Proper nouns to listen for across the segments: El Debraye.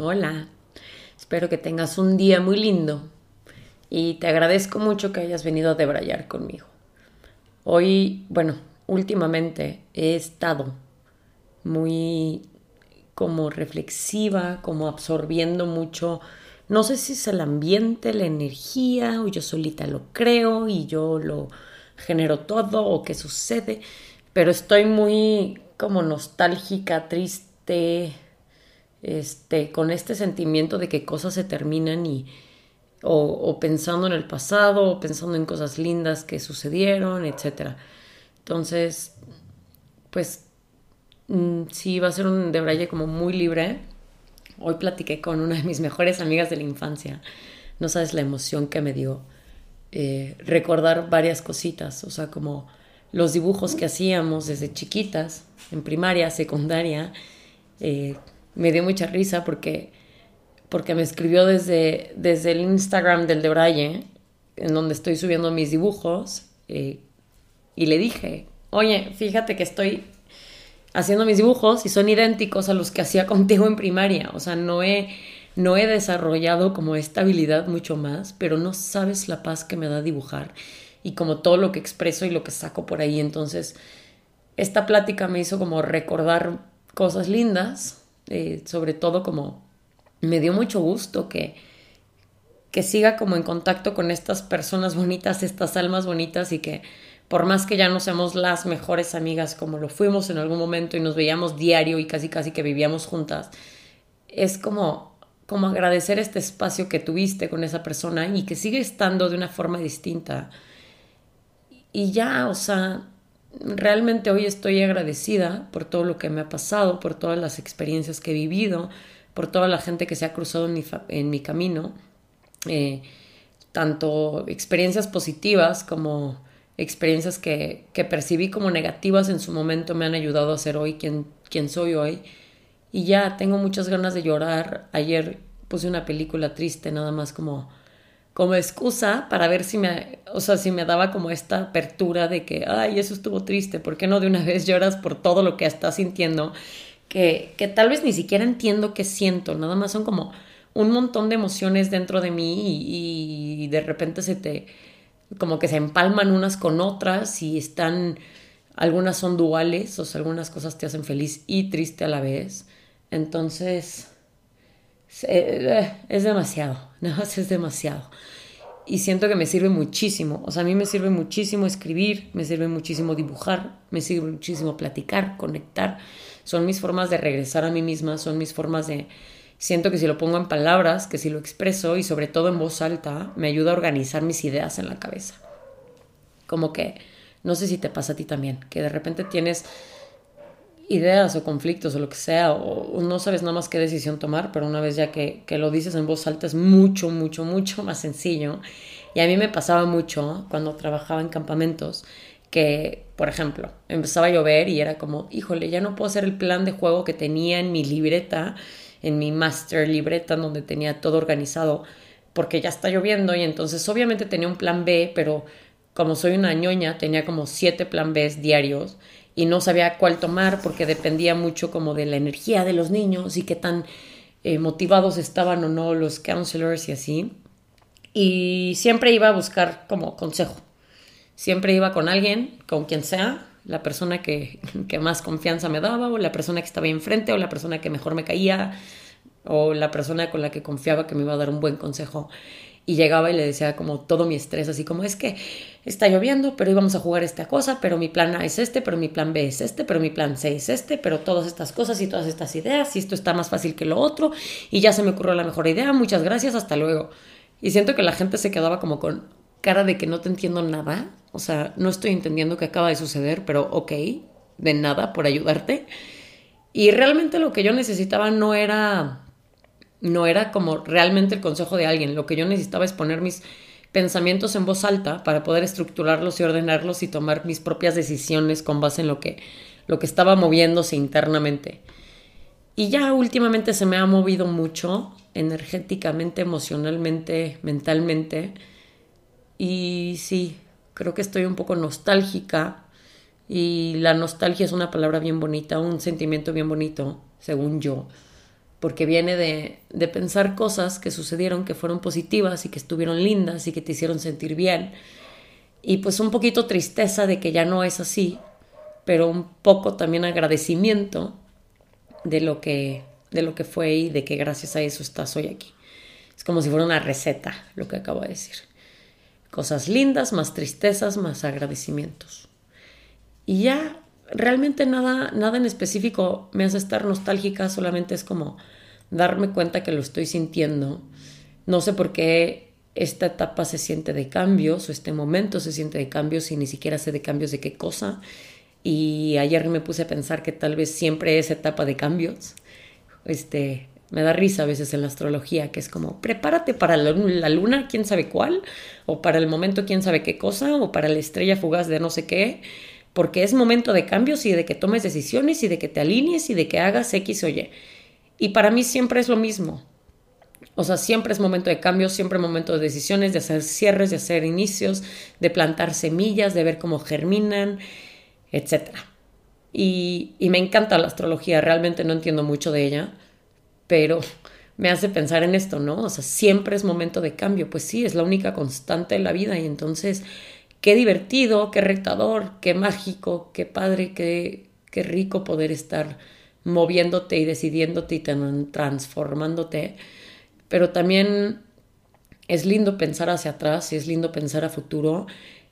Hola, espero que tengas un día muy lindo y te agradezco mucho que hayas venido a debrayar conmigo. Hoy, últimamente he estado muy como reflexiva, como absorbiendo mucho. No sé si es el ambiente, la energía, o yo solita lo creo y yo lo genero todo, o qué sucede, pero estoy muy como nostálgica, triste, con este sentimiento de que cosas se terminan y o pensando en el pasado, o pensando en cosas lindas que sucedieron, etc. Entonces, pues sí va a ser un debraye como muy libre. Hoy platiqué con una de mis mejores amigas de la infancia. No sabes la emoción que me dio recordar varias cositas, o sea, como los dibujos que hacíamos desde chiquitas, en primaria, secundaria. Me dio mucha risa porque me escribió desde el Instagram del Debraye, en donde estoy subiendo mis dibujos, y le dije, oye, fíjate que estoy haciendo mis dibujos y son idénticos a los que hacía contigo en primaria. O sea, no he desarrollado como esta habilidad mucho más, pero no sabes la paz que me da dibujar y como todo lo que expreso y lo que saco por ahí. Entonces, esta plática me hizo como recordar cosas lindas. Sobre todo como me dio mucho gusto que siga como en contacto con estas personas bonitas, estas almas bonitas, y que por más que ya no seamos las mejores amigas como lo fuimos en algún momento y nos veíamos diario y casi que vivíamos juntas, es como agradecer este espacio que tuviste con esa persona y que sigue estando de una forma distinta. Y ya, o sea, realmente hoy estoy agradecida por todo lo que me ha pasado, por todas las experiencias que he vivido, por toda la gente que se ha cruzado en mi camino, tanto experiencias positivas como experiencias que percibí como negativas en su momento me han ayudado a ser hoy quien soy hoy. Y ya tengo muchas ganas de llorar. Ayer puse una película triste nada más como excusa para ver si me daba como esta apertura de que, ay, eso estuvo triste, ¿por qué no de una vez lloras por todo lo que estás sintiendo? Que tal vez ni siquiera entiendo qué siento, nada más son como un montón de emociones dentro de mí y de repente como que se empalman unas con otras y algunas son duales, o sea, algunas cosas te hacen feliz y triste a la vez. Entonces, es demasiado, nada más es demasiado, y siento que me sirve muchísimo. O sea, a mí me sirve muchísimo escribir, me sirve muchísimo dibujar, me sirve muchísimo platicar, conectar. Son mis formas de regresar a mí misma, son mis formas de... Siento que si lo pongo en palabras, que si lo expreso, y sobre todo en voz alta, me ayuda a organizar mis ideas en la cabeza. Como que, no sé si te pasa a ti también, que de repente tienes ideas o conflictos o lo que sea, o no sabes nada más qué decisión tomar, pero una vez ya que lo dices en voz alta es mucho, mucho, mucho más sencillo. Y a mí me pasaba mucho cuando trabajaba en campamentos que, por ejemplo, empezaba a llover y era como, híjole, ya no puedo hacer el plan de juego que tenía en mi libreta, en mi master libreta, donde tenía todo organizado, porque ya está lloviendo. Y entonces obviamente tenía un plan B, pero como soy una ñoña, tenía como 7 plan Bs diarios y no sabía cuál tomar porque dependía mucho como de la energía de los niños y qué tan motivados estaban o no los counselors y así. Y siempre iba a buscar como consejo. Siempre iba con alguien, con quien sea, la persona que más confianza me daba, o la persona que estaba ahí enfrente, o la persona que mejor me caía, o la persona con la que confiaba que me iba a dar un buen consejo. Y llegaba y le decía como todo mi estrés, así como, es que está lloviendo, pero íbamos a jugar esta cosa, pero mi plan A es este, pero mi plan B es este, pero mi plan C es este, pero todas estas cosas y todas estas ideas, y esto está más fácil que lo otro, y ya se me ocurrió la mejor idea, muchas gracias, hasta luego. Y siento que la gente se quedaba como con cara de que no te entiendo nada, o sea, no estoy entendiendo qué acaba de suceder, pero ok, de nada por ayudarte. Y realmente lo que yo necesitaba no era como realmente el consejo de alguien. Lo que yo necesitaba es poner mis pensamientos en voz alta para poder estructurarlos y ordenarlos y tomar mis propias decisiones con base en lo que estaba moviéndose internamente. Y ya últimamente se me ha movido mucho, energéticamente, emocionalmente, mentalmente. Y sí, creo que estoy un poco nostálgica. Y la nostalgia es una palabra bien bonita, un sentimiento bien bonito, según yo. porque viene de pensar cosas que sucedieron, que fueron positivas y que estuvieron lindas y que te hicieron sentir bien. Y pues un poquito tristeza de que ya no es así, pero un poco también agradecimiento de lo que fue y de que gracias a eso estás hoy aquí. Es como si fuera una receta lo que acabo de decir. Cosas lindas, más tristezas, más agradecimientos. Y ya realmente nada en específico me hace estar nostálgica, solamente es como darme cuenta que lo estoy sintiendo. No sé por qué esta etapa se siente de cambios o este momento se siente de cambios y ni siquiera sé de cambios de qué cosa. Y ayer me puse a pensar que tal vez siempre es etapa de cambios. Me da risa a veces en la astrología, que es como, prepárate para la luna, quién sabe cuál, o para el momento, quién sabe qué cosa, o para la estrella fugaz de no sé qué, porque es momento de cambios y de que tomes decisiones y de que te alinees y de que hagas X o Y. Y para mí siempre es lo mismo. O sea, siempre es momento de cambios, siempre momento de decisiones, de hacer cierres, de hacer inicios, de plantar semillas, de ver cómo germinan, etcétera. Y me encanta la astrología, realmente no entiendo mucho de ella, pero me hace pensar en esto, ¿no? O sea, siempre es momento de cambio, pues sí, es la única constante en la vida y entonces qué divertido, qué retador, qué mágico, qué padre, qué rico poder estar moviéndote y decidiéndote y transformándote, pero también es lindo pensar hacia atrás y es lindo pensar a futuro.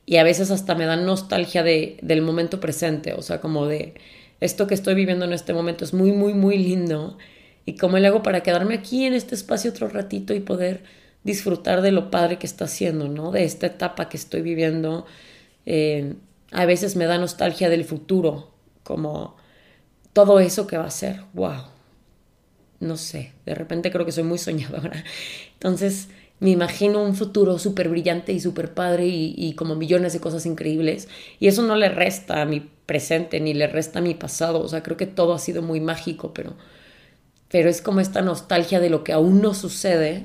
Y a veces hasta me da nostalgia del momento presente, o sea, como de esto que estoy viviendo en este momento es muy, muy, muy lindo. Y cómo le hago para quedarme aquí en este espacio otro ratito y poder disfrutar de lo padre que está haciendo, ¿no? De esta etapa que estoy viviendo. A veces me da nostalgia del futuro, como todo eso que va a ser. ¡Wow! No sé, de repente creo que soy muy soñadora. Entonces me imagino un futuro súper brillante y súper padre y como millones de cosas increíbles. Y eso no le resta a mi presente ni le resta a mi pasado. O sea, creo que todo ha sido muy mágico, pero es como esta nostalgia de lo que aún no sucede.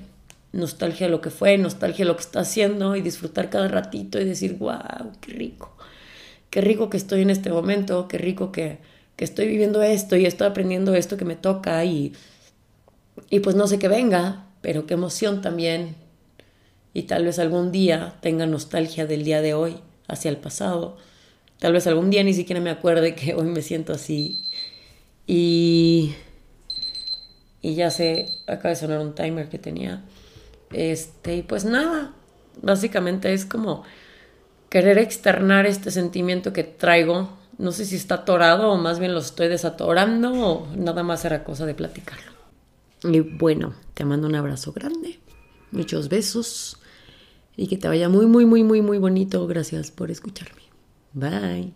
Nostalgia de lo que fue, nostalgia de lo que está haciendo y disfrutar cada ratito y decir, wow, qué rico. Qué rico que estoy en este momento, qué rico que estoy viviendo esto y estoy aprendiendo esto que me toca y pues no sé qué venga, pero qué emoción también. Y tal vez algún día tenga nostalgia del día de hoy hacia el pasado. Tal vez algún día ni siquiera me acuerde que hoy me siento así. Y ya sé, acaba de sonar un timer que tenía. Pues nada, básicamente es como querer externar este sentimiento que traigo. No sé si está atorado o más bien lo estoy desatorando o nada más era cosa de platicarlo. Y bueno, te mando un abrazo grande, muchos besos. Y que te vaya muy, muy, muy, muy, muy bonito. Gracias por escucharme. Bye.